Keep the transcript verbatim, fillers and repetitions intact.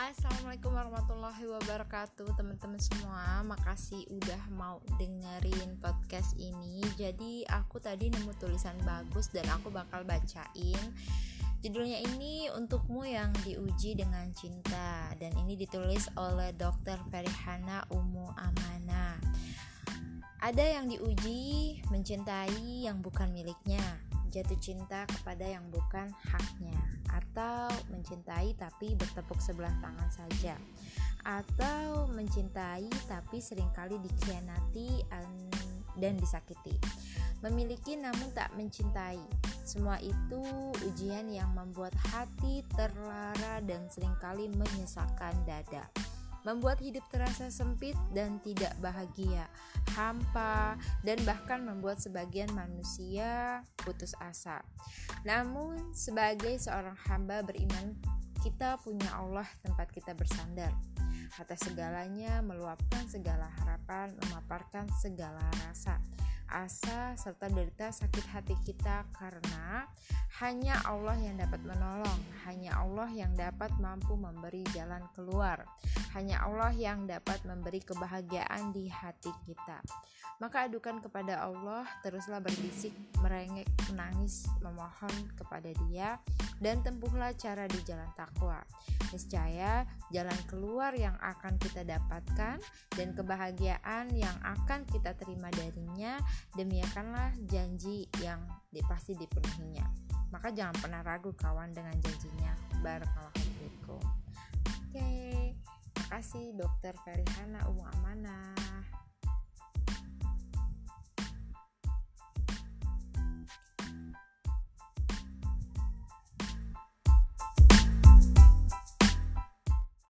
Assalamualaikum warahmatullahi wabarakatuh teman-teman semua. Makasih udah mau dengerin podcast ini. Jadi aku tadi nemu tulisan bagus dan aku bakal bacain. Judulnya ini untukmu yang diuji dengan cinta, dan ini ditulis oleh dokter Ferihana Ummu Amanah. Ada yang diuji mencintai yang bukan miliknya, jatuh cinta kepada yang bukan haknya, atau mencintai tapi bertepuk sebelah tangan saja, atau mencintai tapi seringkali dikhianati dan disakiti, memiliki namun tak mencintai. Semua itu ujian yang membuat hati terlara dan seringkali menyesakkan dada, membuat hidup terasa sempit dan tidak bahagia, hampa, dan bahkan membuat sebagian manusia putus asa. Namun, sebagai seorang hamba beriman, kita punya Allah tempat kita bersandar. Atas segalanya, meluapkan segala harapan, memaparkan segala rasa, asa, serta derita sakit hati kita, karena hanya Allah yang dapat menolong, hanya Allah yang dapat mampu memberi jalan keluar, hanya Allah yang dapat memberi kebahagiaan di hati kita. Maka adukan kepada Allah, teruslah berbisik, merengek, menangis, memohon kepada Dia, dan tempuhlah cara di jalan takwa. Niscaya jalan keluar yang akan kita dapatkan dan kebahagiaan yang akan kita terima darinya, demikianlah janji yang pasti dipenuhinya. Maka jangan pernah ragu kawan dengan janjinya. Barakallahu fiikum. Oke, makasih dokter Ferihana Ummu Amanah.